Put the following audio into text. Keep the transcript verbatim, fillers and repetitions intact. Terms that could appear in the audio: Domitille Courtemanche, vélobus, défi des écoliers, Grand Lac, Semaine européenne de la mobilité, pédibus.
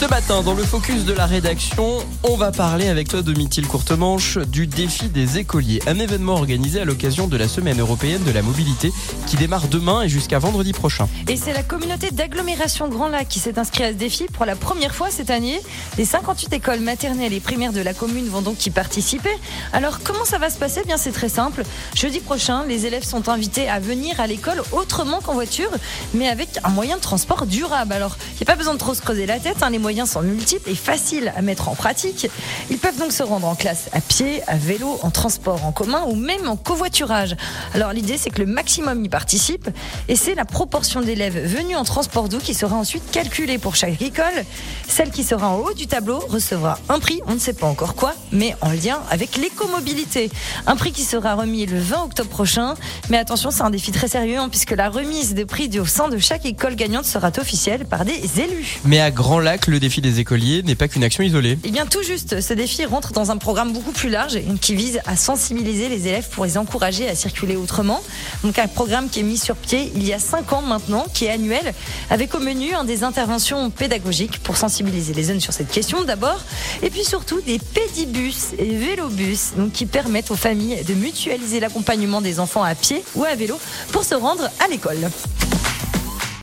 Ce matin, dans le focus de la rédaction, on va parler avec toi, Domitille Courtemanche, du défi des écoliers. Un événement organisé à l'occasion de la Semaine européenne de la mobilité qui démarre demain et jusqu'à vendredi prochain. Et c'est la communauté d'agglomération Grand Lac qui s'est inscrite à ce défi pour la première fois cette année. Les cinquante-huit écoles maternelles et primaires de la commune vont donc y participer. Alors, comment ça va se passer ? Bien, c'est très simple. Jeudi prochain, les élèves sont invités à venir à l'école autrement qu'en voiture, mais avec un moyen de transport durable. Alors, il n'y a pas besoin de trop se creuser la tête, hein, les moyens Les moyens sont multiples et faciles à mettre en pratique. Ils peuvent donc se rendre en classe à pied, à vélo, en transport en commun ou même en covoiturage. Alors l'idée, c'est que le maximum y participe et c'est la proportion d'élèves venus en transport doux qui sera ensuite calculée pour chaque école. Celle qui sera en haut du tableau recevra un prix, on ne sait pas encore quoi, mais en lien avec l'écomobilité. Un prix qui sera remis le vingt octobre prochain. Mais attention, c'est un défi très sérieux hein, puisque la remise des prix au sein de chaque école gagnante sera officielle par des élus. Mais à Grand Lac, le Le défi des écoliers n'est pas qu'une action isolée. Et bien tout juste, ce défi rentre dans un programme beaucoup plus large qui vise à sensibiliser les élèves pour les encourager à circuler autrement. Donc un programme qui est mis sur pied il y a cinq ans maintenant, qui est annuel, avec au menu hein, des interventions pédagogiques pour sensibiliser les jeunes sur cette question d'abord, et puis surtout des pédibus et vélobus donc, qui permettent aux familles de mutualiser l'accompagnement des enfants à pied ou à vélo pour se rendre à l'école.